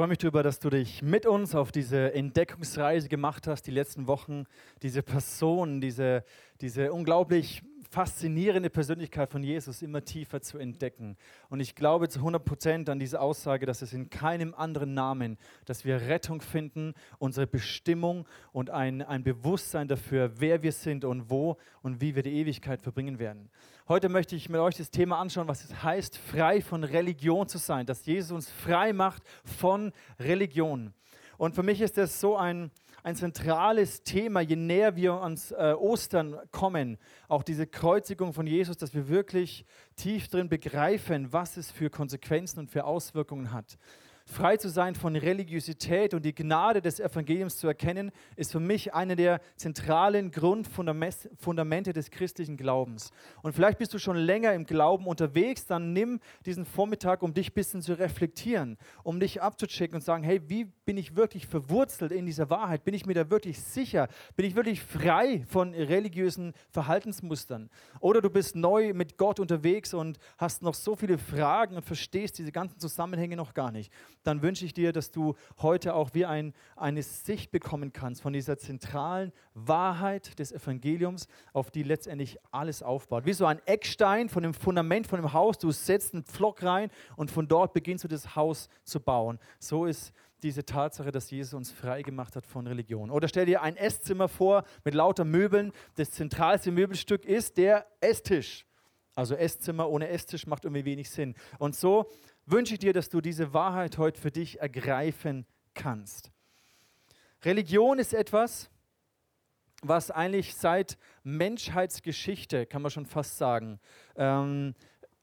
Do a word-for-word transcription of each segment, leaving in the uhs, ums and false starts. freue mich darüber, dass du dich mit uns auf diese Entdeckungsreise gemacht hast, die letzten Wochen, diese Person, diese, diese unglaublich faszinierende Persönlichkeit von Jesus immer tiefer zu entdecken. Und ich glaube zu hundert Prozent an diese Aussage, dass es in keinem anderen Namen, dass wir Rettung finden, unsere Bestimmung und ein, ein Bewusstsein dafür, wer wir sind und wo und wie wir die Ewigkeit verbringen werden. Heute möchte ich mit euch das Thema anschauen, was es heißt, frei von Religion zu sein, dass Jesus uns frei macht von Religion. Und für mich ist das so ein, ein zentrales Thema, je näher wir ans äh, Ostern kommen, auch diese Kreuzigung von Jesus, dass wir wirklich tief drin begreifen, was es für Konsequenzen und für Auswirkungen hat. Frei zu sein von Religiosität und die Gnade des Evangeliums zu erkennen, ist für mich einer der zentralen Grundfundamente des christlichen Glaubens. Und vielleicht bist du schon länger im Glauben unterwegs, dann nimm diesen Vormittag, um dich ein bisschen zu reflektieren, um dich abzuchecken und sagen, hey, wie bin ich wirklich verwurzelt in dieser Wahrheit? Bin ich mir da wirklich sicher? Bin ich wirklich frei von religiösen Verhaltensmustern? Oder du bist neu mit Gott unterwegs und hast noch so viele Fragen und verstehst diese ganzen Zusammenhänge noch gar nicht. Dann wünsche ich dir, dass du heute auch wie ein, eine Sicht bekommen kannst von dieser zentralen Wahrheit des Evangeliums, auf die letztendlich alles aufbaut. Wie so ein Eckstein von dem Fundament, von dem Haus, du setzt einen Pflock rein und von dort beginnst du das Haus zu bauen. So ist diese Tatsache, dass Jesus uns frei gemacht hat von Religion. Oder stell dir ein Esszimmer vor mit lauter Möbeln. Das zentralste Möbelstück ist der Esstisch. Also Esszimmer ohne Esstisch macht irgendwie wenig Sinn. Und so wünsche ich dir, dass du diese Wahrheit heute für dich ergreifen kannst. Religion ist etwas, was eigentlich seit Menschheitsgeschichte, kann man schon fast sagen, ähm,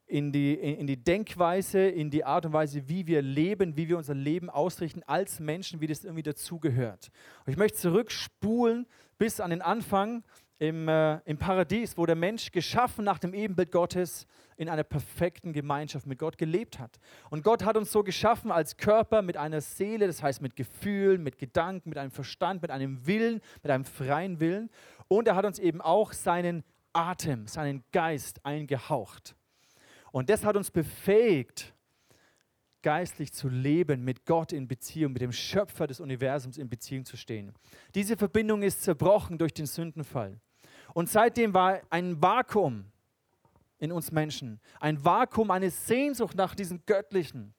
in die, in die Denkweise, in die Art und Weise, wie wir leben, wie wir unser Leben ausrichten als Menschen, wie das irgendwie dazugehört. Und ich möchte zurückspulen bis an den Anfang im, äh, im Paradies, wo der Mensch geschaffen nach dem Ebenbild Gottes in einer perfekten Gemeinschaft mit Gott gelebt hat. Und Gott hat uns so geschaffen als Körper mit einer Seele, das heißt mit Gefühlen, mit Gedanken, mit einem Verstand, mit einem Willen, mit einem freien Willen. Und er hat uns eben auch seinen Atem, seinen Geist eingehaucht. Und das hat uns befähigt, geistlich zu leben, mit Gott in Beziehung, mit dem Schöpfer des Universums in Beziehung zu stehen. Diese Verbindung ist zerbrochen durch den Sündenfall. Und seitdem war ein Vakuum in uns Menschen, ein Vakuum, eine Sehnsucht nach diesem Göttlichen.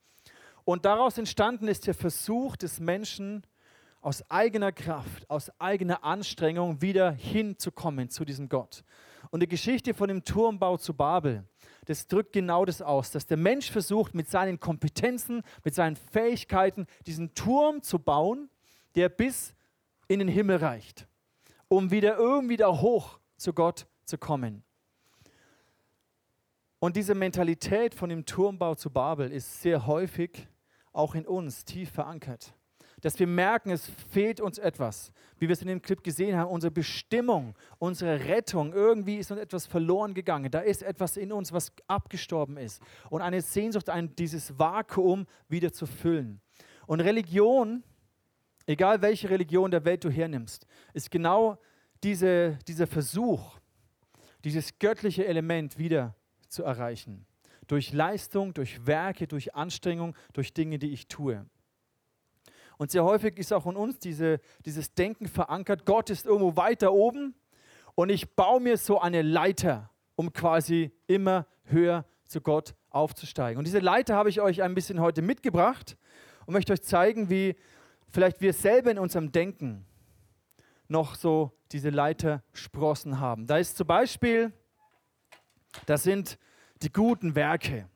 Und daraus entstanden ist der Versuch des Menschen, aus eigener Kraft, aus eigener Anstrengung wieder hinzukommen zu diesem Gott. Und die Geschichte von dem Turmbau zu Babel, das drückt genau das aus, dass der Mensch versucht, mit seinen Kompetenzen, mit seinen Fähigkeiten, diesen Turm zu bauen, der bis in den Himmel reicht, um wieder irgendwie da hoch zu Gott zu kommen. Und diese Mentalität von dem Turmbau zu Babel ist sehr häufig auch in uns tief verankert. Dass wir merken, es fehlt uns etwas. Wie wir es in dem Clip gesehen haben, unsere Bestimmung, unsere Rettung, irgendwie ist uns etwas verloren gegangen. Da ist etwas in uns, was abgestorben ist. Und eine Sehnsucht, ein, dieses Vakuum wieder zu füllen. Und Religion, egal welche Religion der Welt du hernimmst, ist genau diese, dieser Versuch, dieses göttliche Element wieder zu erreichen. Durch Leistung, durch Werke, durch Anstrengung, durch Dinge, die ich tue. Und sehr häufig ist auch in uns diese, dieses Denken verankert, Gott ist irgendwo weiter oben und ich baue mir so eine Leiter, um quasi immer höher zu Gott aufzusteigen. Und diese Leiter habe ich euch ein bisschen heute mitgebracht und möchte euch zeigen, wie vielleicht wir selber in unserem Denken noch so diese Leitersprossen haben. Da ist zum Beispiel, das sind die guten Werke.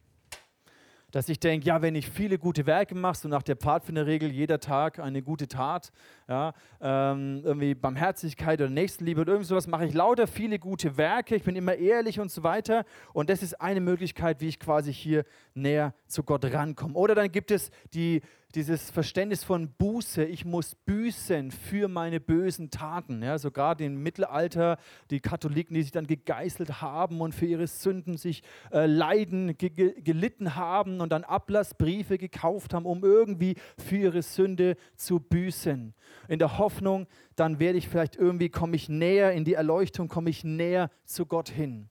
Dass ich denke, ja, wenn ich viele gute Werke mache, so nach der Pfadfinderregel, jeder Tag eine gute Tat, ja, ähm, irgendwie Barmherzigkeit oder Nächstenliebe oder irgend sowas, mache ich lauter viele gute Werke, ich bin immer ehrlich und so weiter. Und das ist eine Möglichkeit, wie ich quasi hier näher zu Gott rankomme. Oder dann gibt es die, dieses Verständnis von Buße, ich muss büßen für meine bösen Taten. Ja, sogar im Mittelalter, die Katholiken, die sich dann gegeißelt haben und für ihre Sünden sich äh, leiden, ge- ge- gelitten haben, und dann Ablassbriefe gekauft haben, um irgendwie für ihre Sünde zu büßen. In der Hoffnung, dann werde ich vielleicht irgendwie, komme ich näher in die Erleuchtung, komme ich näher zu Gott hin.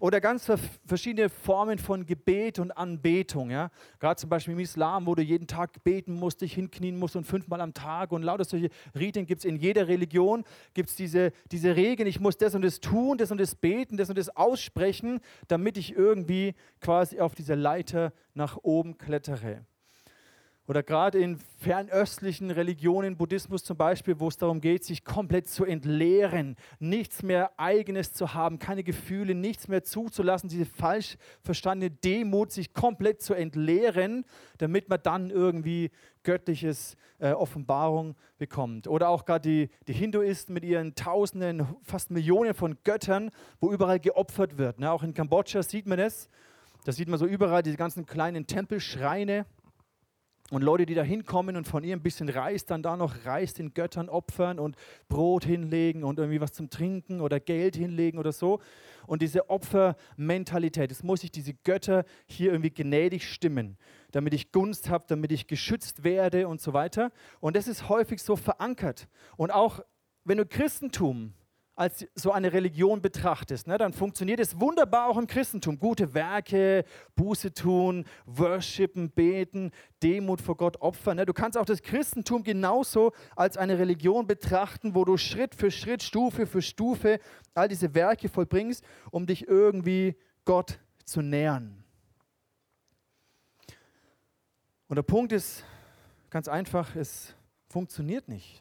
oder ganz verschiedene Formen von Gebet und Anbetung. Ja? Gerade zum Beispiel im Islam, wo du jeden Tag beten musst, dich hinknien musst und fünfmal am Tag und lauter solche Riten gibt es in jeder Religion, gibt es diese, diese Regeln, ich muss das und das tun, das und das beten, das und das aussprechen, damit ich irgendwie quasi auf dieser Leiter nach oben klettere. Oder gerade in fernöstlichen Religionen, Buddhismus zum Beispiel, wo es darum geht, sich komplett zu entleeren, nichts mehr Eigenes zu haben, keine Gefühle, nichts mehr zuzulassen, diese falsch verstandene Demut, sich komplett zu entleeren, damit man dann irgendwie göttliches äh, Offenbarung bekommt. Oder auch gerade die, die Hinduisten mit ihren Tausenden, fast Millionen von Göttern, wo überall geopfert wird. Ne? Auch in Kambodscha sieht man es. Da sieht man so überall diese ganzen kleinen Tempelschreine. Und Leute, die da hinkommen und von ihr ein bisschen Reis, dann da noch Reis den Göttern opfern und Brot hinlegen und irgendwie was zum Trinken oder Geld hinlegen oder so. Und diese Opfermentalität, es muss sich diese Götter hier irgendwie gnädig stimmen, damit ich Gunst habe, damit ich geschützt werde und so weiter. Und das ist häufig so verankert. Und auch wenn du Christentum als so eine Religion betrachtest, ne, dann funktioniert es wunderbar auch im Christentum. Gute Werke, Buße tun, worshipen, beten, Demut vor Gott opfern. Ne. Du kannst auch das Christentum genauso als eine Religion betrachten, wo du Schritt für Schritt, Stufe für Stufe all diese Werke vollbringst, um dich irgendwie Gott zu nähern. Und der Punkt ist ganz einfach, es funktioniert nicht.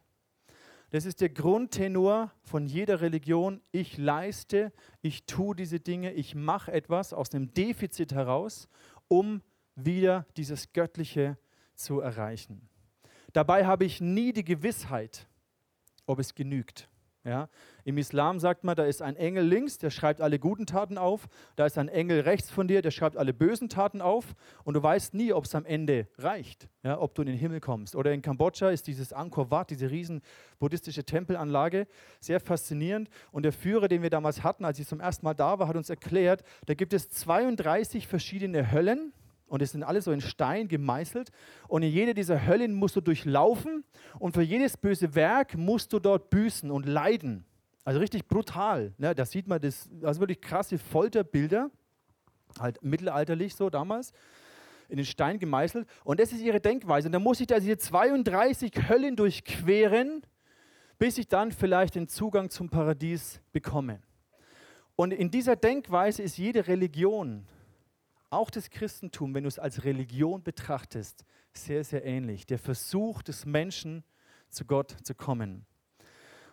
Das ist der Grundtenor von jeder Religion. Ich leiste, ich tue diese Dinge, ich mache etwas aus einem Defizit heraus, um wieder dieses Göttliche zu erreichen. Dabei habe ich nie die Gewissheit, ob es genügt. Ja? Im Islam sagt man, da ist ein Engel links, der schreibt alle guten Taten auf. Da ist ein Engel rechts von dir, der schreibt alle bösen Taten auf. Und du weißt nie, ob es am Ende reicht, ja, ob du in den Himmel kommst. Oder in Kambodscha ist dieses Angkor Wat, diese riesen buddhistische Tempelanlage, sehr faszinierend. Und der Führer, den wir damals hatten, als ich zum ersten Mal da war, hat uns erklärt, da gibt es zweiunddreißig verschiedene Höllen. Und es sind alle so in Stein gemeißelt. Und in jede dieser Höllen musst du durchlaufen. Und für jedes böse Werk musst du dort büßen und leiden. Also richtig brutal. Ne? Da sieht man das, das sind wirklich krasse Folterbilder. Halt mittelalterlich so damals. In den Stein gemeißelt. Und das ist ihre Denkweise. Und dann muss ich da diese zweiunddreißig Höllen durchqueren, bis ich dann vielleicht den Zugang zum Paradies bekomme. Und in dieser Denkweise ist jede Religion, auch das Christentum, wenn du es als Religion betrachtest, sehr, sehr ähnlich. Der Versuch des Menschen, zu Gott zu kommen.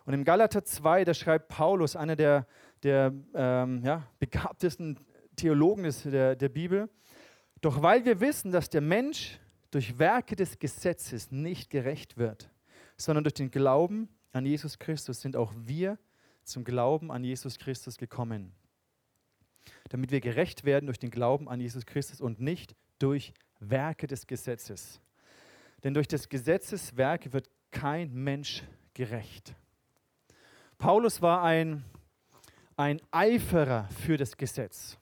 Und im Galater zwei, da schreibt Paulus, einer der, der ähm, ja, begabtesten Theologen des, der, der Bibel, doch weil wir wissen, dass der Mensch durch Werke des Gesetzes nicht gerecht wird, sondern durch den Glauben an Jesus Christus sind auch wir zum Glauben an Jesus Christus gekommen. Damit wir gerecht werden durch den Glauben an Jesus Christus und nicht durch Werke des Gesetzes. Denn durch das Gesetzeswerk wird kein Mensch gerecht. Paulus war ein, ein Eiferer für das Gesetz.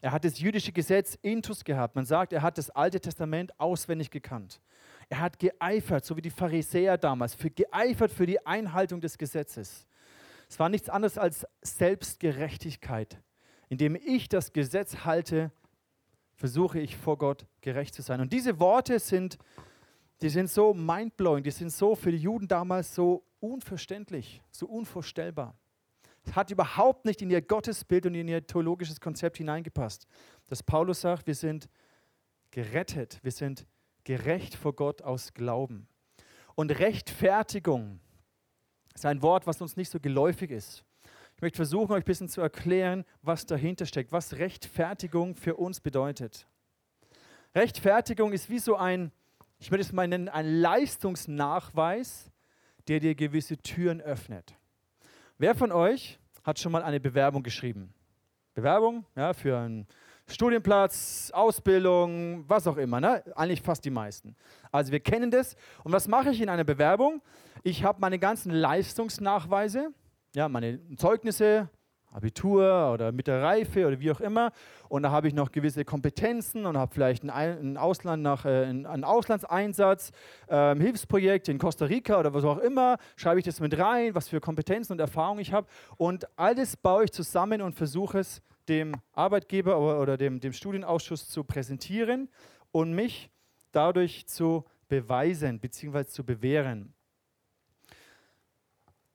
Er hat das jüdische Gesetz intus gehabt. Man sagt, er hat das Alte Testament auswendig gekannt. Er hat geeifert, so wie die Pharisäer damals, für, geeifert für die Einhaltung des Gesetzes. Es war nichts anderes als Selbstgerechtigkeit. Indem ich das Gesetz halte, versuche ich vor Gott gerecht zu sein. Und diese Worte sind, die sind so mindblowing, die sind so für die Juden damals so unverständlich, so unvorstellbar. Es hat überhaupt nicht in ihr Gottesbild und in ihr theologisches Konzept hineingepasst, dass Paulus sagt, wir sind gerettet, wir sind gerecht vor Gott aus Glauben. Und Rechtfertigung ist ein Wort, was uns nicht so geläufig ist. Ich möchte versuchen, euch ein bisschen zu erklären, was dahinter steckt, was Rechtfertigung für uns bedeutet. Rechtfertigung ist wie so ein, ich würde es mal nennen, ein Leistungsnachweis, der dir gewisse Türen öffnet. Wer von euch hat schon mal eine Bewerbung geschrieben? Bewerbung, ja, für einen Studienplatz, Ausbildung, was auch immer, ne? Eigentlich fast die meisten. Also wir kennen das. Und was mache ich in einer Bewerbung? Ich habe meine ganzen Leistungsnachweise, ja, meine Zeugnisse, Abitur oder mit der Reife oder wie auch immer. Und da habe ich noch gewisse Kompetenzen und habe vielleicht einen, Ausland nach, äh, einen Auslandseinsatz, äh, Hilfsprojekt in Costa Rica oder was auch immer. Schreibe ich das mit rein, was für Kompetenzen und Erfahrungen ich habe. Und alles baue ich zusammen und versuche es dem Arbeitgeber oder dem, dem Studienausschuss zu präsentieren und mich dadurch zu beweisen bzw. zu bewähren.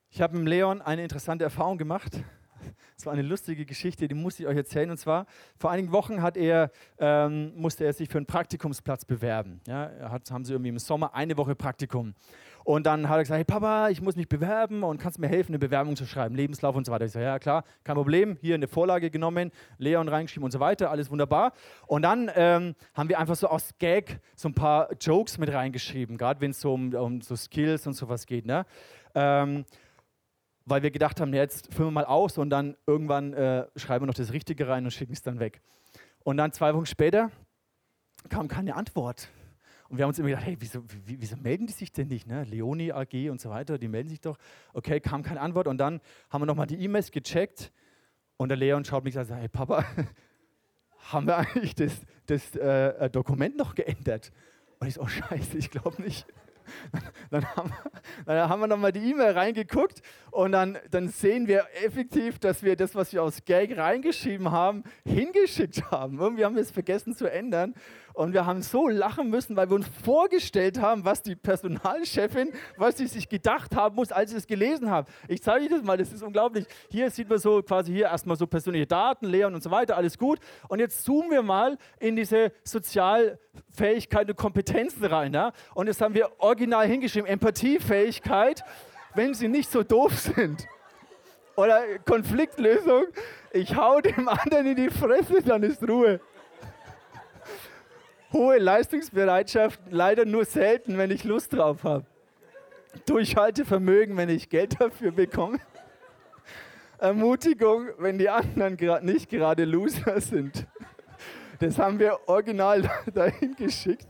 Ich habe mit Leon eine interessante Erfahrung gemacht. Es war eine lustige Geschichte, die muss ich euch erzählen. Und zwar, vor einigen Wochen hat er, ähm, musste er sich für einen Praktikumsplatz bewerben. Ja, hat, haben sie irgendwie im Sommer eine Woche Praktikum. Und dann hat er gesagt, hey Papa, ich muss mich bewerben und kannst du mir helfen, eine Bewerbung zu schreiben, Lebenslauf und so weiter. Ich sage, ja klar, kein Problem, hier eine Vorlage genommen, Leon reingeschrieben und so weiter, alles wunderbar. Und dann ähm, haben wir einfach so aus Gag so ein paar Jokes mit reingeschrieben, gerade wenn es so um, um so Skills und sowas geht, ne? Ähm, weil wir gedacht haben, jetzt filmen wir mal aus und dann irgendwann äh, schreiben wir noch das Richtige rein und schicken es dann weg. Und dann zwei Wochen später kam keine Antwort. Und wir haben uns immer gedacht, hey, wieso, wieso melden die sich denn nicht? Ne? Leonie A G und so weiter, die melden sich doch. Okay, kam keine Antwort. Und dann haben wir nochmal die E-Mails gecheckt. Und der Leon schaut mich an und sagt, hey Papa, haben wir eigentlich das, das äh, Dokument noch geändert? Und ich so, oh scheiße, ich glaube nicht. Dann haben, dann haben wir nochmal die E-Mail reingeguckt und dann, dann sehen wir effektiv, dass wir das, was wir aus Gag reingeschrieben haben, hingeschickt haben. Irgendwie haben wir es vergessen zu ändern und wir haben so lachen müssen, weil wir uns vorgestellt haben, was die Personalchefin, was sie sich gedacht haben muss, als sie es gelesen haben. Ich zeige euch das mal, das ist unglaublich. Hier sieht man so quasi hier erstmal so persönliche Daten, Leon und so weiter, alles gut. Und jetzt zoomen wir mal in diese Sozialfähigkeit und Kompetenzen rein. Ja? Und jetzt haben wir original hingeschrieben, Empathiefähigkeit, wenn sie nicht so doof sind. Oder Konfliktlösung, ich hau dem anderen in die Fresse, dann ist Ruhe. Hohe Leistungsbereitschaft, leider nur selten, wenn ich Lust drauf habe. Durchhaltevermögen, wenn ich Geld dafür bekomme. Ermutigung, wenn die anderen gra- nicht gerade Loser sind. Das haben wir original dahin geschickt.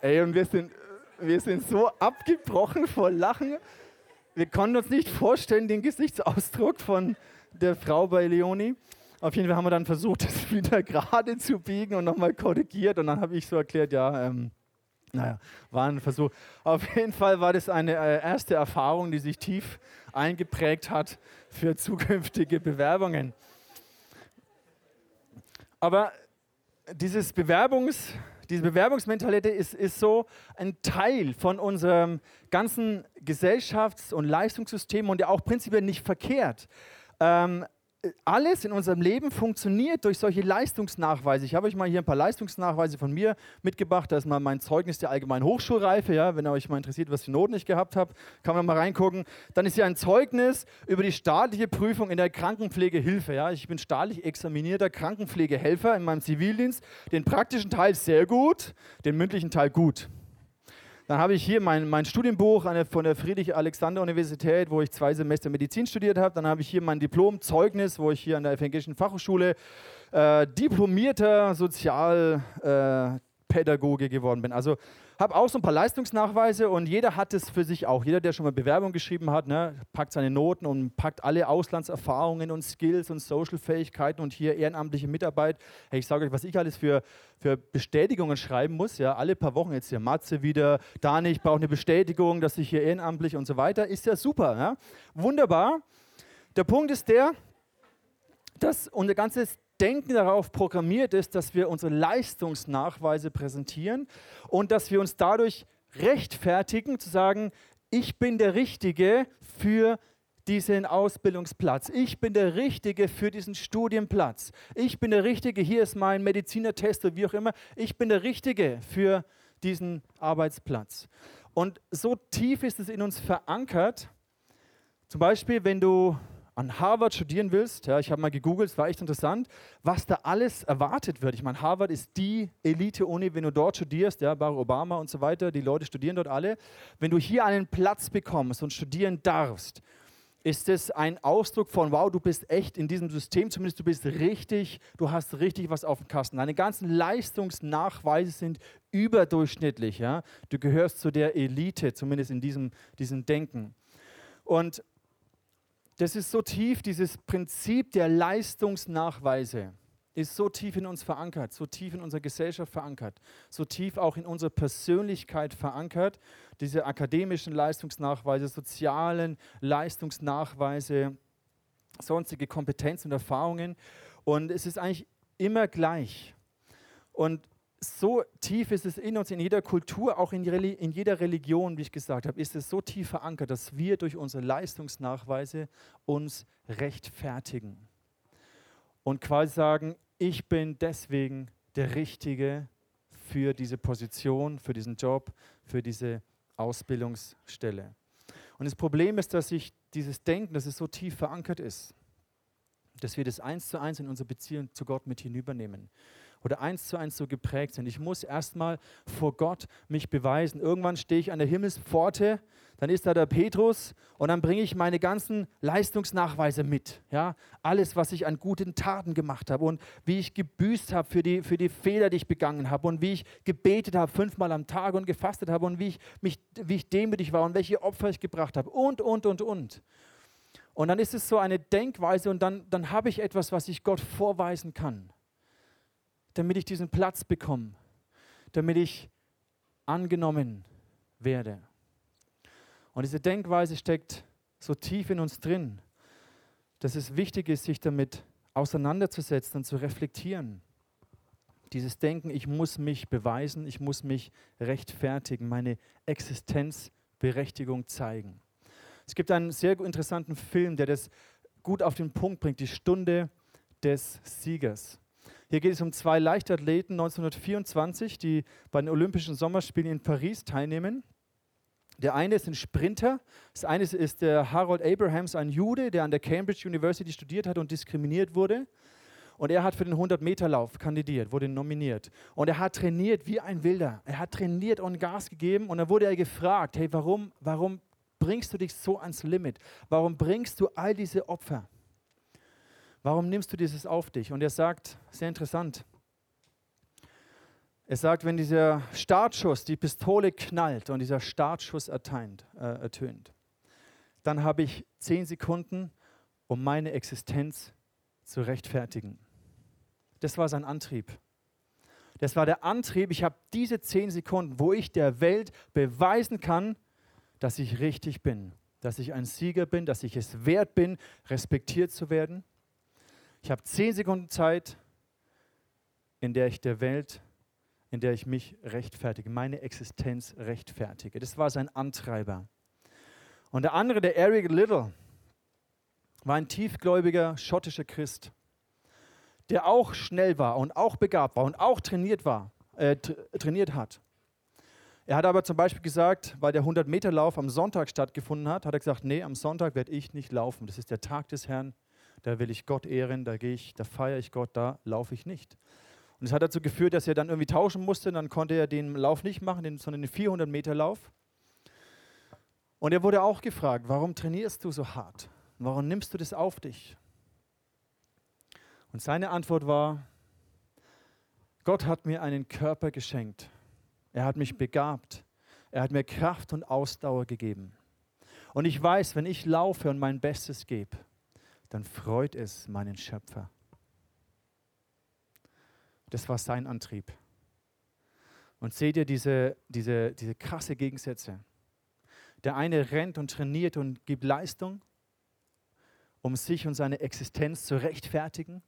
Ey, und wir sind... Wir sind so abgebrochen vor Lachen. Wir konnten uns nicht vorstellen, den Gesichtsausdruck von der Frau bei Leonie. Auf jeden Fall haben wir dann versucht, das wieder gerade zu biegen und nochmal korrigiert. Und dann habe ich so erklärt, ja, ähm, naja, war ein Versuch. Auf jeden Fall war das eine erste Erfahrung, die sich tief eingeprägt hat für zukünftige Bewerbungen. Aber dieses Bewerbungs... Diese Bewerbungsmentalität ist, ist so ein Teil von unserem ganzen Gesellschafts- und Leistungssystem und ja auch prinzipiell nicht verkehrt. Ähm, alles in unserem Leben funktioniert durch solche Leistungsnachweise. Ich habe euch mal hier ein paar Leistungsnachweise von mir mitgebracht. Da ist mal mein Zeugnis der allgemeinen Hochschulreife. Ja? Wenn euch mal interessiert, was für Noten ich gehabt habe, kann man mal reingucken. Dann ist hier ein Zeugnis über die staatliche Prüfung in der Krankenpflegehilfe. Ja? Ich bin staatlich examinierter Krankenpflegehelfer in meinem Zivildienst. Den praktischen Teil sehr gut, den mündlichen Teil gut. Dann habe ich hier mein, mein Studienbuch von der Friedrich-Alexander-Universität, wo ich zwei Semester Medizin studiert habe. Dann habe ich hier mein Diplom-Zeugnis, wo ich hier an der Evangelischen Fachhochschule äh, diplomierter Sozialpädagoge äh, geworden bin. Also habe auch so ein paar Leistungsnachweise und jeder hat es für sich auch. Jeder, der schon mal Bewerbung geschrieben hat, ne, packt seine Noten und packt alle Auslandserfahrungen und Skills und Social-Fähigkeiten und hier ehrenamtliche Mitarbeit. Hey, ich sage euch, was ich alles für... für Bestätigungen schreiben muss, ja, alle paar Wochen jetzt hier Matze wieder, da nicht, brauche eine Bestätigung, dass ich hier ehrenamtlich und so weiter, ist ja super, ja? Wunderbar. Der Punkt ist der, dass unser ganzes Denken darauf programmiert ist, dass wir unsere Leistungsnachweise präsentieren und dass wir uns dadurch rechtfertigen, zu sagen, ich bin der Richtige für diesen Ausbildungsplatz. Ich bin der Richtige für diesen Studienplatz. Ich bin der Richtige, hier ist mein Medizinertest oder wie auch immer. Ich bin der Richtige für diesen Arbeitsplatz. Und so tief ist es in uns verankert. Zum Beispiel, wenn du an Harvard studieren willst, ja, ich habe mal gegoogelt, es war echt interessant, was da alles erwartet wird. Ich meine, Harvard ist die Elite-Uni, wenn du dort studierst, ja, Barack Obama und so weiter, die Leute studieren dort alle. Wenn du hier einen Platz bekommst und studieren darfst, ist es ein Ausdruck von, wow, du bist echt in diesem System, zumindest du bist richtig, du hast richtig was auf dem Kasten. Deine ganzen Leistungsnachweise sind überdurchschnittlich. Ja? Du gehörst zu der Elite, zumindest in diesem, diesem Denken. Und das ist so tief, dieses Prinzip der Leistungsnachweise ist so tief in uns verankert, so tief in unserer Gesellschaft verankert, so tief auch in unserer Persönlichkeit verankert, diese akademischen Leistungsnachweise, sozialen Leistungsnachweise, sonstige Kompetenzen und Erfahrungen. Und es ist eigentlich immer gleich. Und so tief ist es in uns, in jeder Kultur, auch in, Reli- in jeder Religion, wie ich gesagt habe, ist es so tief verankert, dass wir durch unsere Leistungsnachweise uns rechtfertigen. Und quasi sagen, ich bin deswegen der Richtige für diese Position, für diesen Job, für diese Ausbildungsstelle. Und das Problem ist, dass sich dieses Denken, dass es so tief verankert ist, dass wir das eins zu eins in unsere Beziehung zu Gott mit hinübernehmen. Oder eins zu eins so geprägt sind. Ich muss erstmal vor Gott mich beweisen. Irgendwann stehe ich an der Himmelspforte, dann ist da der Petrus und dann bringe ich meine ganzen Leistungsnachweise mit. Ja? Alles, was ich an guten Taten gemacht habe und wie ich gebüßt habe für die, für die Fehler, die ich begangen habe und wie ich gebetet habe fünfmal am Tag und gefastet habe und wie ich, mich, wie ich demütig war und welche Opfer ich gebracht habe und, und, und, und. Und dann ist es so eine Denkweise und dann, dann habe ich etwas, was ich Gott vorweisen kann, damit ich diesen Platz bekomme, damit ich angenommen werde. Und diese Denkweise steckt so tief in uns drin, dass es wichtig ist, sich damit auseinanderzusetzen und zu reflektieren. Dieses Denken, ich muss mich beweisen, ich muss mich rechtfertigen, meine Existenzberechtigung zeigen. Es gibt einen sehr interessanten Film, der das gut auf den Punkt bringt, Die Stunde des Siegers. Hier geht es um zwei Leichtathleten neunzehnhundertvierundzwanzig, die bei den Olympischen Sommerspielen in Paris teilnehmen. Der eine ist ein Sprinter, das eine ist der Harold Abrahams, ein Jude, der an der Cambridge University studiert hat und diskriminiert wurde. Und er hat für den hundert-Meter-Lauf kandidiert, wurde nominiert. Und er hat trainiert wie ein Wilder. Er hat trainiert und Gas gegeben und dann wurde er gefragt, hey, warum, warum bringst du dich so ans Limit? Warum bringst du all diese Opfer? Warum nimmst du dieses auf dich? Und er sagt, sehr interessant, er sagt, wenn dieser Startschuss, die Pistole knallt und dieser Startschuss ertönt, äh, ertönt, dann habe ich zehn Sekunden, um meine Existenz zu rechtfertigen. Das war sein Antrieb. Das war der Antrieb, ich habe diese zehn Sekunden, wo ich der Welt beweisen kann, dass ich richtig bin, dass ich ein Sieger bin, dass ich es wert bin, respektiert zu werden. Ich habe zehn Sekunden Zeit, in der ich der Welt, in der ich mich rechtfertige, meine Existenz rechtfertige. Das war sein Antreiber. Und der andere, der Eric Little, war ein tiefgläubiger schottischer Christ, der auch schnell war und auch begabt war und auch trainiert war, äh, trainiert hat. Er hat aber zum Beispiel gesagt, weil der hundert-Meter-Lauf am Sonntag stattgefunden hat, hat er gesagt, nee, am Sonntag werde ich nicht laufen. Das ist der Tag des Herrn. Da will ich Gott ehren, da gehe ich, da feiere ich Gott, da laufe ich nicht. Und es hat dazu geführt, dass er dann irgendwie tauschen musste, dann konnte er den Lauf nicht machen, den, sondern den vierhundert-Meter-Lauf. Und er wurde auch gefragt, warum trainierst du so hart? Warum nimmst du das auf dich? Und seine Antwort war, Gott hat mir einen Körper geschenkt. Er hat mich begabt. Er hat mir Kraft und Ausdauer gegeben. Und ich weiß, wenn ich laufe und mein Bestes gebe, dann freut es meinen Schöpfer. Das war sein Antrieb. Und seht ihr diese, diese, diese krasse Gegensätze? Der eine rennt und trainiert und gibt Leistung, um sich und seine Existenz zu rechtfertigen.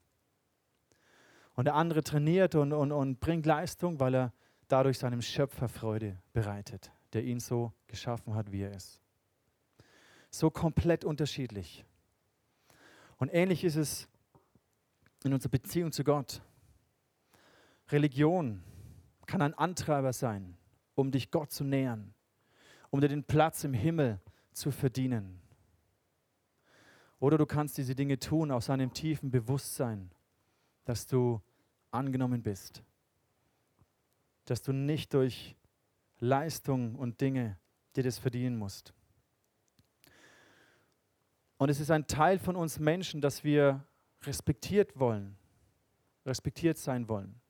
Und der andere trainiert und, und, und bringt Leistung, weil er dadurch seinem Schöpfer Freude bereitet, der ihn so geschaffen hat, wie er ist. So komplett unterschiedlich. Und ähnlich ist es in unserer Beziehung zu Gott. Religion kann ein Antreiber sein, um dich Gott zu nähern, um dir den Platz im Himmel zu verdienen. Oder du kannst diese Dinge tun aus einem tiefen Bewusstsein, dass du angenommen bist, dass du nicht durch Leistung und Dinge dir das verdienen musst. Und es ist ein Teil von uns Menschen, dass wir respektiert wollen, respektiert sein wollen.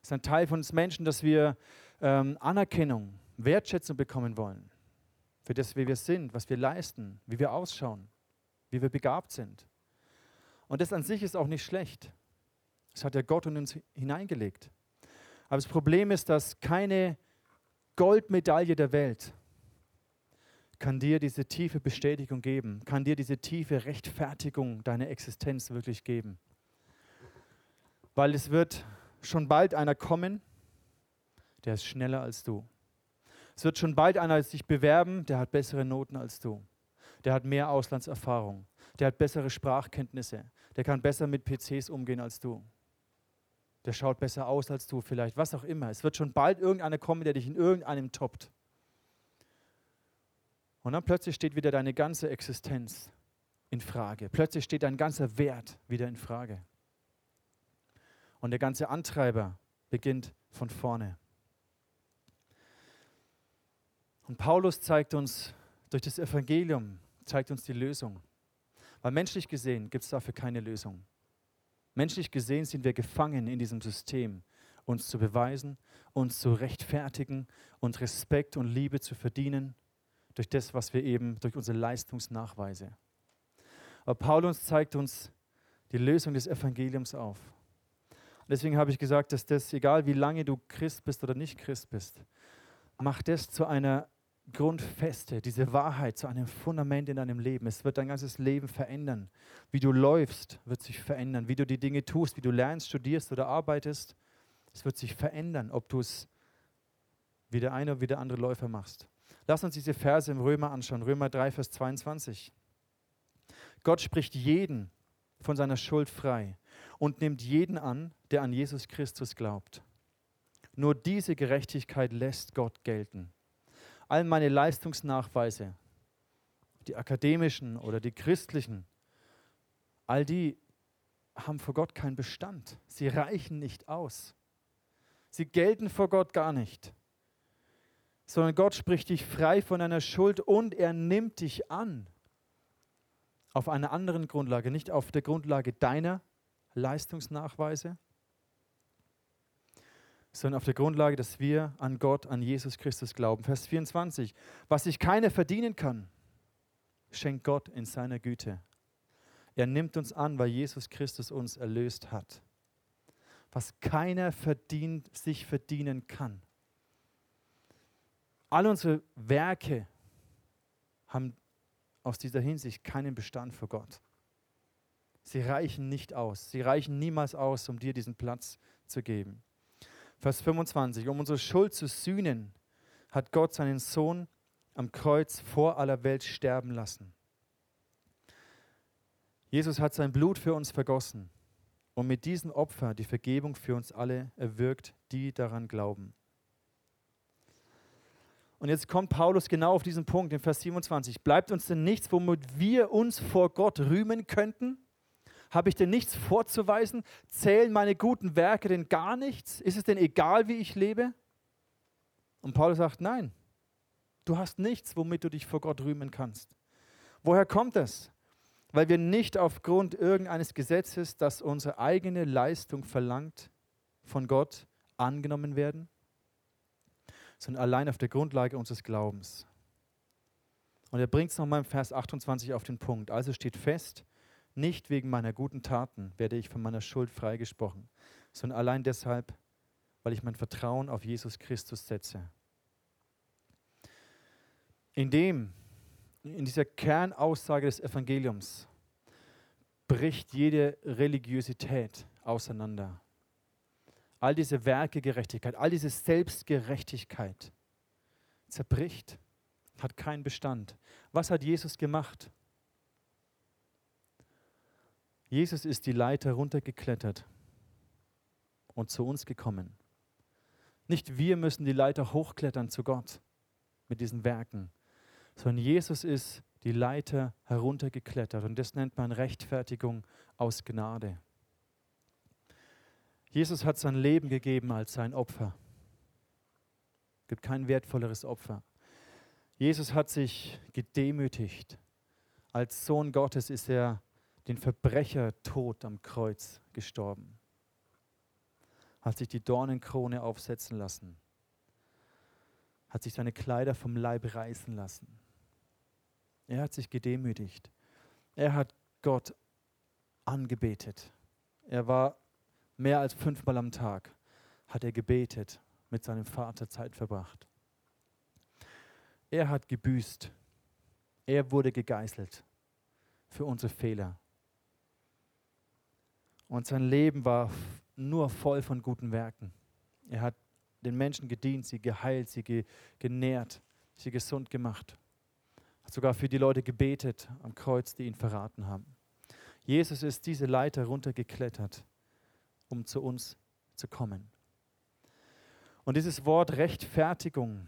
Es ist ein Teil von uns Menschen, dass wir ähm, Anerkennung, Wertschätzung bekommen wollen. Für das, wie wir sind, was wir leisten, wie wir ausschauen, wie wir begabt sind. Und das an sich ist auch nicht schlecht. Das hat ja Gott in uns hineingelegt. Aber das Problem ist, dass keine Goldmedaille der Welt kann dir diese tiefe Bestätigung geben, kann dir diese tiefe Rechtfertigung deiner Existenz wirklich geben. weil es wird schon bald einer kommen, der ist schneller als du. Es wird schon bald einer sich bewerben, der hat bessere Noten als du. Der hat mehr Auslandserfahrung. Der hat bessere Sprachkenntnisse. Der kann besser mit P Cs umgehen als du. Der schaut besser aus als du vielleicht, was auch immer. Es wird schon bald irgendeiner kommen, der dich in irgendeinem toppt. Und dann plötzlich steht wieder deine ganze Existenz in Frage. Plötzlich steht dein ganzer Wert wieder in Frage. Und der ganze Antreiber beginnt von vorne. Und Paulus zeigt uns durch das Evangelium, zeigt uns die Lösung. Weil menschlich gesehen gibt es dafür keine Lösung. Menschlich gesehen sind wir gefangen in diesem System, uns zu beweisen, uns zu rechtfertigen und Respekt und Liebe zu verdienen durch das, was wir eben, durch unsere Leistungsnachweise. Aber Paulus zeigt uns die Lösung des Evangeliums auf. Und deswegen habe ich gesagt, dass das, egal wie lange du Christ bist oder nicht Christ bist, mach das zu einer Grundfeste, diese Wahrheit zu einem Fundament in deinem Leben. Es wird dein ganzes Leben verändern. Wie du läufst, wird sich verändern. Wie du die Dinge tust, wie du lernst, studierst oder arbeitest, es wird sich verändern, ob du es wie der eine oder wie der andere Läufer machst. Lass uns diese Verse im Römer anschauen. Römer drei, Vers zweiundzwanzig. Gott spricht jeden von seiner Schuld frei und nimmt jeden an, der an Jesus Christus glaubt. Nur diese Gerechtigkeit lässt Gott gelten. All meine Leistungsnachweise, die akademischen oder die christlichen, all die haben vor Gott keinen Bestand. Sie reichen nicht aus. Sie gelten vor Gott gar nicht. Sondern Gott spricht dich frei von deiner Schuld und er nimmt dich an. Auf einer anderen Grundlage, nicht auf der Grundlage deiner Leistungsnachweise, sondern auf der Grundlage, dass wir an Gott, an Jesus Christus glauben. Vers vierundzwanzig, was sich keiner verdienen kann, schenkt Gott in seiner Güte. Er nimmt uns an, weil Jesus Christus uns erlöst hat. Was keiner verdient, sich verdienen kann. All unsere Werke haben aus dieser Hinsicht keinen Bestand für Gott. Sie reichen nicht aus. Sie reichen niemals aus, um dir diesen Platz zu geben. Vers fünfundzwanzig, um unsere Schuld zu sühnen, hat Gott seinen Sohn am Kreuz vor aller Welt sterben lassen. Jesus hat sein Blut für uns vergossen und mit diesem Opfer die Vergebung für uns alle erwirkt, die daran glauben. Und jetzt kommt Paulus genau auf diesen Punkt, in Vers siebenundzwanzig. Bleibt uns denn nichts, womit wir uns vor Gott rühmen könnten? Habe ich denn nichts vorzuweisen? Zählen meine guten Werke denn gar nichts? Ist es denn egal, wie ich lebe? Und Paulus sagt, nein, du hast nichts, womit du dich vor Gott rühmen kannst. Woher kommt das? Weil wir nicht aufgrund irgendeines Gesetzes, das unsere eigene Leistung verlangt, von Gott angenommen werden, sondern allein auf der Grundlage unseres Glaubens. Und er bringt es nochmal im Vers achtundzwanzig auf den Punkt. Also steht fest, nicht wegen meiner guten Taten werde ich von meiner Schuld freigesprochen, sondern allein deshalb, weil ich mein Vertrauen auf Jesus Christus setze. In dem, in dieser Kernaussage des Evangeliums bricht jede Religiosität auseinander. All diese Werkegerechtigkeit, all diese Selbstgerechtigkeit zerbricht, hat keinen Bestand. Was hat Jesus gemacht? Jesus ist die Leiter runtergeklettert und zu uns gekommen. Nicht wir müssen die Leiter hochklettern zu Gott mit diesen Werken, sondern Jesus ist die Leiter heruntergeklettert und das nennt man Rechtfertigung aus Gnade. Jesus hat sein Leben gegeben als sein Opfer. Es gibt kein wertvolleres Opfer. Jesus hat sich gedemütigt. Als Sohn Gottes ist er den Verbrechertod am Kreuz gestorben, hat sich die Dornenkrone aufsetzen lassen, hat sich seine Kleider vom Leib reißen lassen. Er hat sich gedemütigt. Er hat Gott angebetet. Er war mehr als fünfmal am Tag, hat er gebetet, mit seinem Vater Zeit verbracht. Er hat gebüßt. Er wurde gegeißelt für unsere Fehler. Und sein Leben war nur voll von guten Werken. Er hat den Menschen gedient, sie geheilt, sie ge- genährt, sie gesund gemacht. Hat sogar für die Leute gebetet am Kreuz, die ihn verraten haben. Jesus ist diese Leiter runtergeklettert, um zu uns zu kommen. Und dieses Wort Rechtfertigung,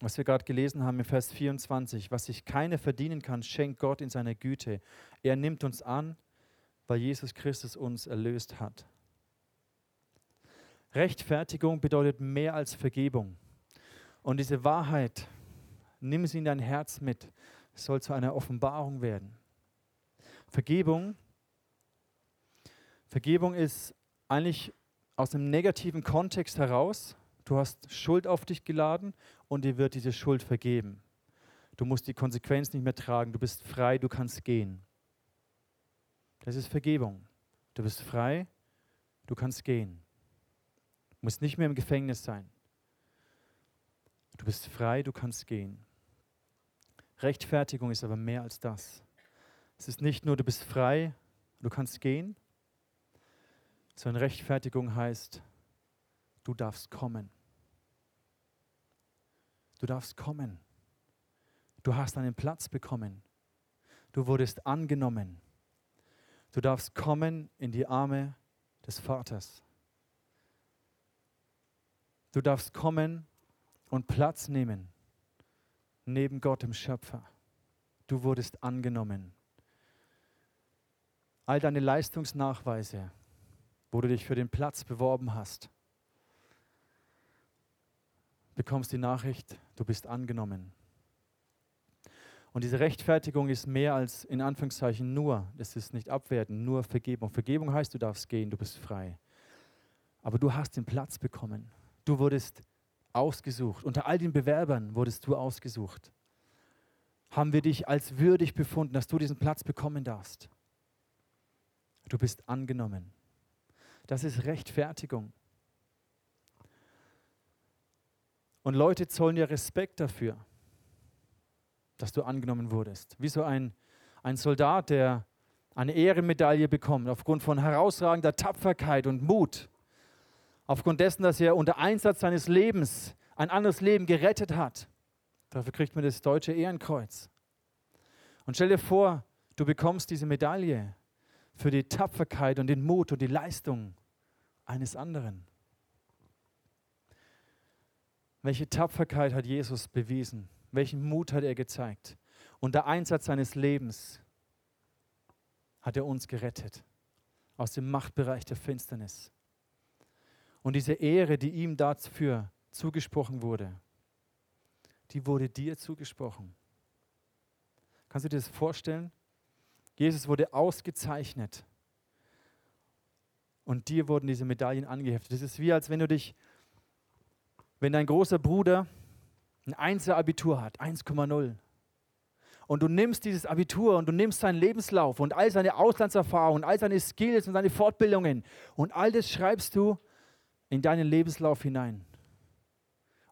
was wir gerade gelesen haben im Vers vierundzwanzig, was sich keiner verdienen kann, schenkt Gott in seiner Güte. Er nimmt uns an, weil Jesus Christus uns erlöst hat. Rechtfertigung bedeutet mehr als Vergebung. Und diese Wahrheit, nimm sie in dein Herz mit, es soll zu einer Offenbarung werden. Vergebung, Vergebung ist eigentlich aus einem negativen Kontext heraus. Du hast Schuld auf dich geladen und dir wird diese Schuld vergeben. Du musst die Konsequenz nicht mehr tragen. Du bist frei, du kannst gehen. Das ist Vergebung. Du bist frei, du kannst gehen. Du musst nicht mehr im Gefängnis sein. Du bist frei, du kannst gehen. Rechtfertigung ist aber mehr als das. Es ist nicht nur, du bist frei, du kannst gehen, sondern Rechtfertigung heißt, du darfst kommen. Du darfst kommen. Du hast einen Platz bekommen. Du wurdest angenommen. Du darfst kommen in die Arme des Vaters. Du darfst kommen und Platz nehmen neben Gott, dem Schöpfer. Du wurdest angenommen. All deine Leistungsnachweise, wo du dich für den Platz beworben hast, bekommst die Nachricht, du bist angenommen. Und diese Rechtfertigung ist mehr als in Anführungszeichen nur, das ist nicht abwerten, nur Vergebung. Vergebung heißt, du darfst gehen, du bist frei. Aber du hast den Platz bekommen. Du wurdest ausgesucht. Unter all den Bewerbern wurdest du ausgesucht. Haben wir dich als würdig befunden, dass du diesen Platz bekommen darfst. Du bist angenommen. Das ist Rechtfertigung. Und Leute zollen dir Respekt dafür, dass du angenommen wurdest. Wie so ein, ein Soldat, der eine Ehrenmedaille bekommt, aufgrund von herausragender Tapferkeit und Mut. Aufgrund dessen, dass er unter Einsatz seines Lebens ein anderes Leben gerettet hat. Dafür kriegt man das Deutsche Ehrenkreuz. Und stell dir vor, du bekommst diese Medaille für die Tapferkeit und den Mut und die Leistung eines anderen. Welche Tapferkeit hat Jesus bewiesen? Welchen Mut hat er gezeigt? Und der Einsatz seines Lebens hat er uns gerettet aus dem Machtbereich der Finsternis. Und diese Ehre, die ihm dafür zugesprochen wurde, die wurde dir zugesprochen. Kannst du dir das vorstellen? Jesus wurde ausgezeichnet und dir wurden diese Medaillen angeheftet. Das ist wie, als wenn du dich Wenn dein großer Bruder ein Einser-Abitur hat, eins Komma null, und du nimmst dieses Abitur und du nimmst seinen Lebenslauf und all seine Auslandserfahrungen, all seine Skills und seine Fortbildungen und all das schreibst du in deinen Lebenslauf hinein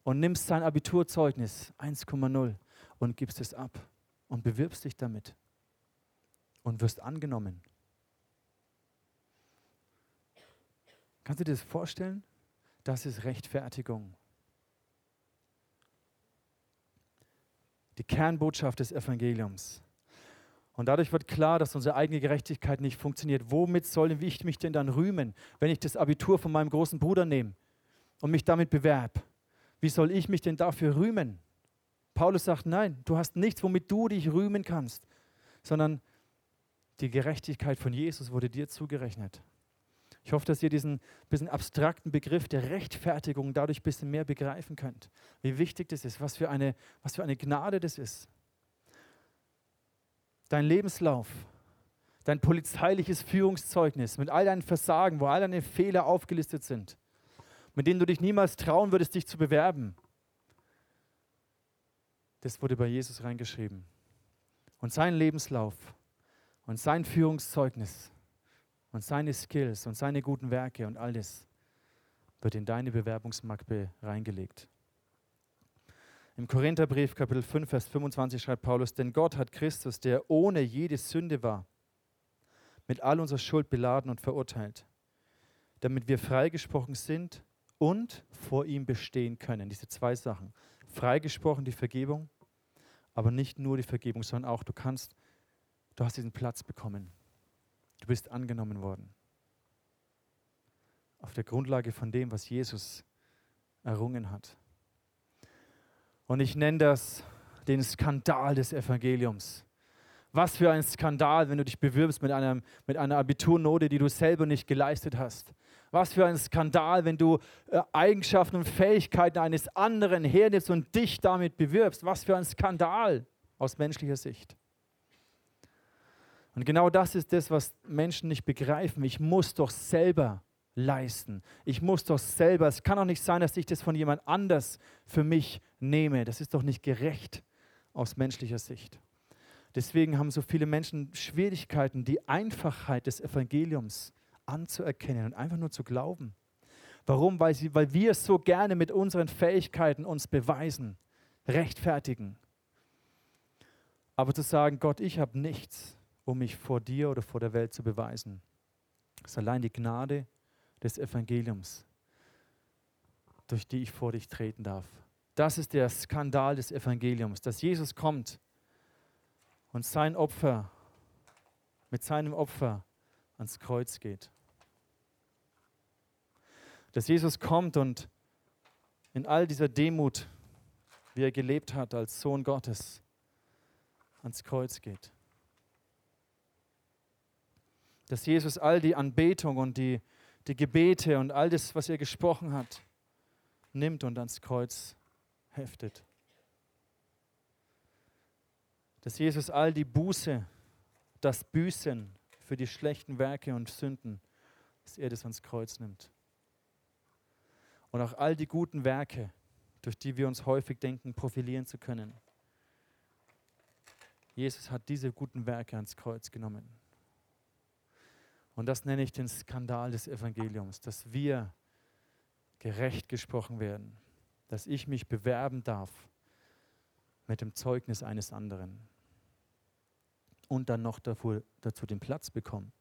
und nimmst sein Abiturzeugnis eins Komma null und gibst es ab und bewirbst dich damit und wirst angenommen. Kannst du dir das vorstellen? Das ist Rechtfertigung. Die Kernbotschaft des Evangeliums. Und dadurch wird klar, dass unsere eigene Gerechtigkeit nicht funktioniert. Womit soll ich mich denn dann rühmen, wenn ich das Abitur von meinem großen Bruder nehme und mich damit bewerbe? Wie soll ich mich denn dafür rühmen? Paulus sagt, nein, du hast nichts, womit du dich rühmen kannst, sondern die Gerechtigkeit von Jesus wurde dir zugerechnet. Ich hoffe, dass ihr diesen bisschen abstrakten Begriff der Rechtfertigung dadurch ein bisschen mehr begreifen könnt. Wie wichtig das ist, was für eine, was für eine Gnade das ist. Dein Lebenslauf, dein polizeiliches Führungszeugnis mit all deinen Versagen, wo all deine Fehler aufgelistet sind, mit denen du dich niemals trauen würdest, dich zu bewerben. Das wurde bei Jesus reingeschrieben. Und sein Lebenslauf und sein Führungszeugnis und seine Skills und seine guten Werke und all das wird in deine Bewerbungsmappe reingelegt. Im Korintherbrief, Kapitel fünf, Vers fünfundzwanzig schreibt Paulus, denn Gott hat Christus, der ohne jede Sünde war, mit all unserer Schuld beladen und verurteilt, damit wir freigesprochen sind und vor ihm bestehen können. Diese zwei Sachen. Freigesprochen die Vergebung, aber nicht nur die Vergebung, sondern auch du kannst, du hast diesen Platz bekommen. Du bist angenommen worden. Auf der Grundlage von dem, was Jesus errungen hat. Und ich nenne das den Skandal des Evangeliums. Was für ein Skandal, wenn du dich bewirbst mit einer, mit einer Abiturnote, die du selber nicht geleistet hast. Was für ein Skandal, wenn du Eigenschaften und Fähigkeiten eines anderen hernimmst und dich damit bewirbst. Was für ein Skandal aus menschlicher Sicht. Und genau das ist das, was Menschen nicht begreifen. Ich muss doch selber leisten. Ich muss doch selber. Es kann doch nicht sein, dass ich das von jemand anders für mich nehme. Das ist doch nicht gerecht aus menschlicher Sicht. Deswegen haben so viele Menschen Schwierigkeiten, die Einfachheit des Evangeliums anzuerkennen und einfach nur zu glauben. Warum? Weil, sie, weil wir es so gerne mit unseren Fähigkeiten uns beweisen, rechtfertigen. Aber zu sagen, Gott, ich habe nichts, um mich vor dir oder vor der Welt zu beweisen. Das ist allein die Gnade des Evangeliums, durch die ich vor dich treten darf. Das ist der Skandal des Evangeliums, dass Jesus kommt und sein Opfer, mit seinem Opfer ans Kreuz geht. Dass Jesus kommt und in all dieser Demut, wie er gelebt hat als Sohn Gottes, ans Kreuz geht. Dass Jesus all die Anbetung und die, die Gebete und all das, was er gesprochen hat, nimmt und ans Kreuz heftet. Dass Jesus all die Buße, das Büßen für die schlechten Werke und Sünden, dass er das ans Kreuz nimmt. Und auch all die guten Werke, durch die wir uns häufig denken, profilieren zu können. Jesus hat diese guten Werke ans Kreuz genommen. Und das nenne ich den Skandal des Evangeliums, dass wir gerecht gesprochen werden, dass ich mich bewerben darf mit dem Zeugnis eines anderen. Und dann noch dafür, dazu den Platz bekommen.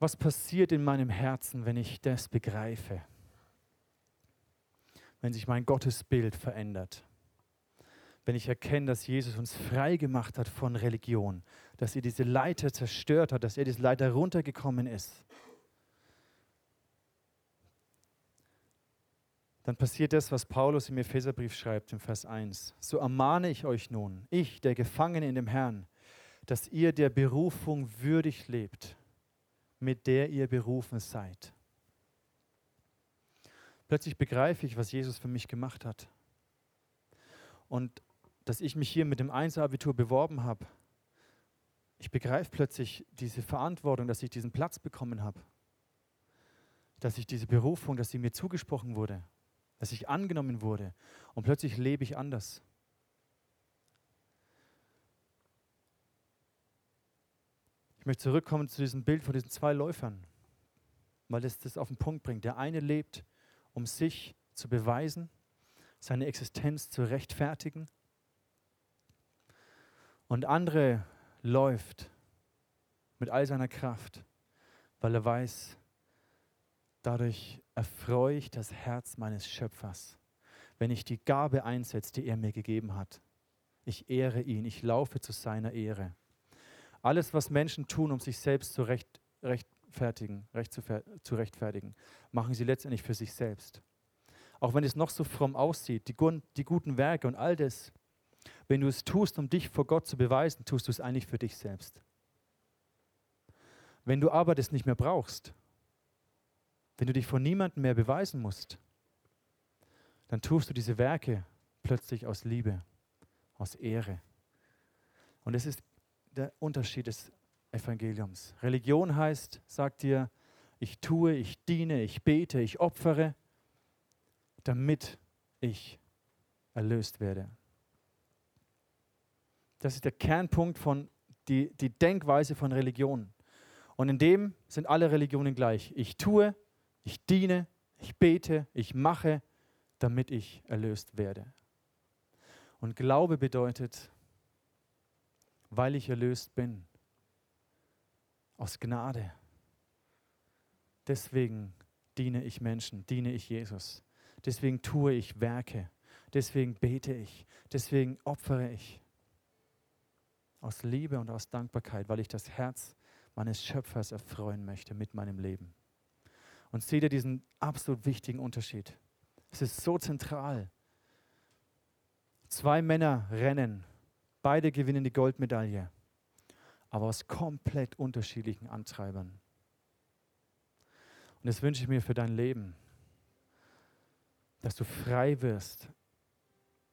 Was passiert in meinem Herzen, wenn ich das begreife? Wenn sich mein Gottesbild verändert? Wenn ich erkenne, dass Jesus uns frei gemacht hat von Religion, dass er diese Leiter zerstört hat, dass er diese Leiter runtergekommen ist? Dann passiert das, was Paulus im Epheserbrief schreibt, im Vers eins. So ermahne ich euch nun, ich, der Gefangene in dem Herrn, dass ihr der Berufung würdig lebt, mit der ihr berufen seid. Plötzlich begreife ich, was Jesus für mich gemacht hat. Und dass ich mich hier mit dem Einser-Abitur beworben habe. Ich begreife plötzlich diese Verantwortung, dass ich diesen Platz bekommen habe. Dass ich diese Berufung, dass sie mir zugesprochen wurde. Dass ich angenommen wurde und plötzlich lebe ich anders. Ich möchte zurückkommen zu diesem Bild von diesen zwei Läufern, weil das das auf den Punkt bringt. Der eine lebt, um sich zu beweisen, seine Existenz zu rechtfertigen, und andere läuft mit all seiner Kraft, weil er weiß, dadurch erfreue ich das Herz meines Schöpfers, wenn ich die Gabe einsetze, die er mir gegeben hat. Ich ehre ihn, ich laufe zu seiner Ehre. Alles, was Menschen tun, um sich selbst zu recht, rechtfertigen, recht zu, zu rechtfertigen, machen sie letztendlich für sich selbst. Auch wenn es noch so fromm aussieht, die, die guten Werke und all das, wenn du es tust, um dich vor Gott zu beweisen, tust du es eigentlich für dich selbst. Wenn du aber das nicht mehr brauchst, wenn du dich vor niemandem mehr beweisen musst, dann tust du diese Werke plötzlich aus Liebe, aus Ehre. Und das ist der Unterschied des Evangeliums. Religion heißt, sagt dir, ich tue, ich diene, ich bete, ich opfere, damit ich erlöst werde. Das ist der Kernpunkt von die, die Denkweise von Religion. Und in dem sind alle Religionen gleich. Ich tue, ich diene, ich bete, ich mache, damit ich erlöst werde. Und Glaube bedeutet, weil ich erlöst bin, aus Gnade. Deswegen diene ich Menschen, diene ich Jesus. Deswegen tue ich Werke. Deswegen bete ich. Deswegen opfere ich. Aus Liebe und aus Dankbarkeit, weil ich das Herz meines Schöpfers erfreuen möchte mit meinem Leben. Und seht ihr diesen absolut wichtigen Unterschied? Es ist so zentral. Zwei Männer rennen. Beide gewinnen die Goldmedaille. Aber aus komplett unterschiedlichen Antreibern. Und das wünsche ich mir für dein Leben, dass du frei wirst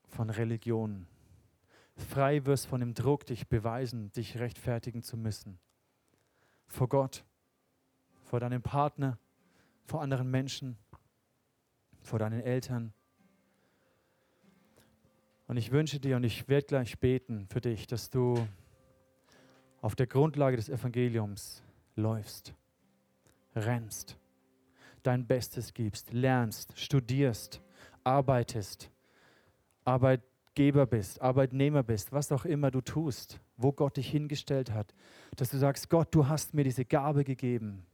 von Religion, frei wirst von dem Druck, dich beweisen, dich rechtfertigen zu müssen. Vor Gott, vor deinem Partner, vor anderen Menschen, vor deinen Eltern. Und ich wünsche dir, und ich werde gleich beten für dich, dass du auf der Grundlage des Evangeliums läufst, rennst, dein Bestes gibst, lernst, studierst, arbeitest, Arbeitgeber bist, Arbeitnehmer bist, was auch immer du tust, wo Gott dich hingestellt hat, dass du sagst, Gott, du hast mir diese Gabe gegeben.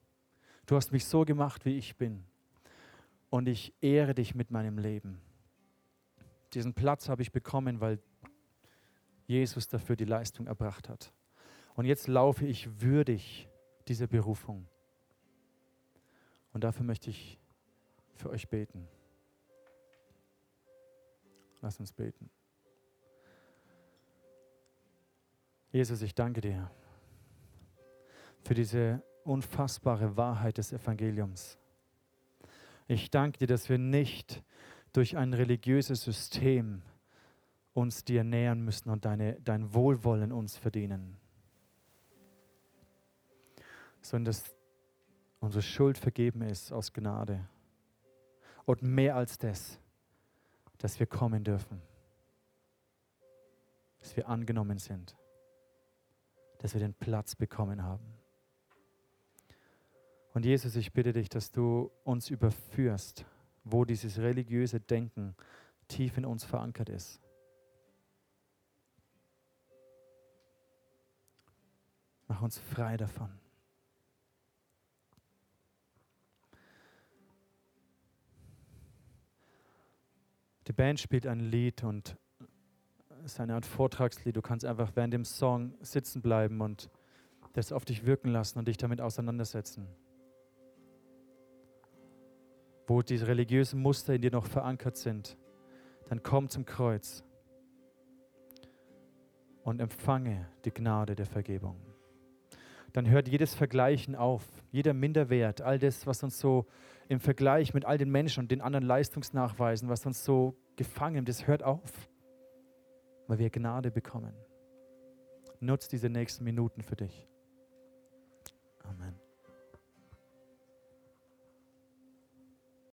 Du hast mich so gemacht, wie ich bin. Und ich ehre dich mit meinem Leben. Diesen Platz habe ich bekommen, weil Jesus dafür die Leistung erbracht hat. Und jetzt laufe ich würdig dieser Berufung. Und dafür möchte ich für euch beten. Lass uns beten. Jesus, ich danke dir für diese unfassbare Wahrheit des Evangeliums. Ich danke dir, dass wir nicht durch ein religiöses System uns dir nähern müssen und deine, dein Wohlwollen uns verdienen, sondern dass unsere Schuld vergeben ist aus Gnade. Und mehr als das, dass wir kommen dürfen, dass wir angenommen sind, dass wir den Platz bekommen haben. Und Jesus, ich bitte dich, dass du uns überführst, wo dieses religiöse Denken tief in uns verankert ist. Mach uns frei davon. Die Band spielt ein Lied und es ist eine Art Vortragslied. Du kannst einfach während dem Song sitzen bleiben und das auf dich wirken lassen und dich damit auseinandersetzen. Wo diese religiösen Muster in dir noch verankert sind, dann komm zum Kreuz und empfange die Gnade der Vergebung. Dann hört jedes Vergleichen auf, jeder Minderwert, all das, was uns so im Vergleich mit all den Menschen und den anderen Leistungsnachweisen, was uns so gefangen nimmt, das hört auf, weil wir Gnade bekommen. Nutz diese nächsten Minuten für dich.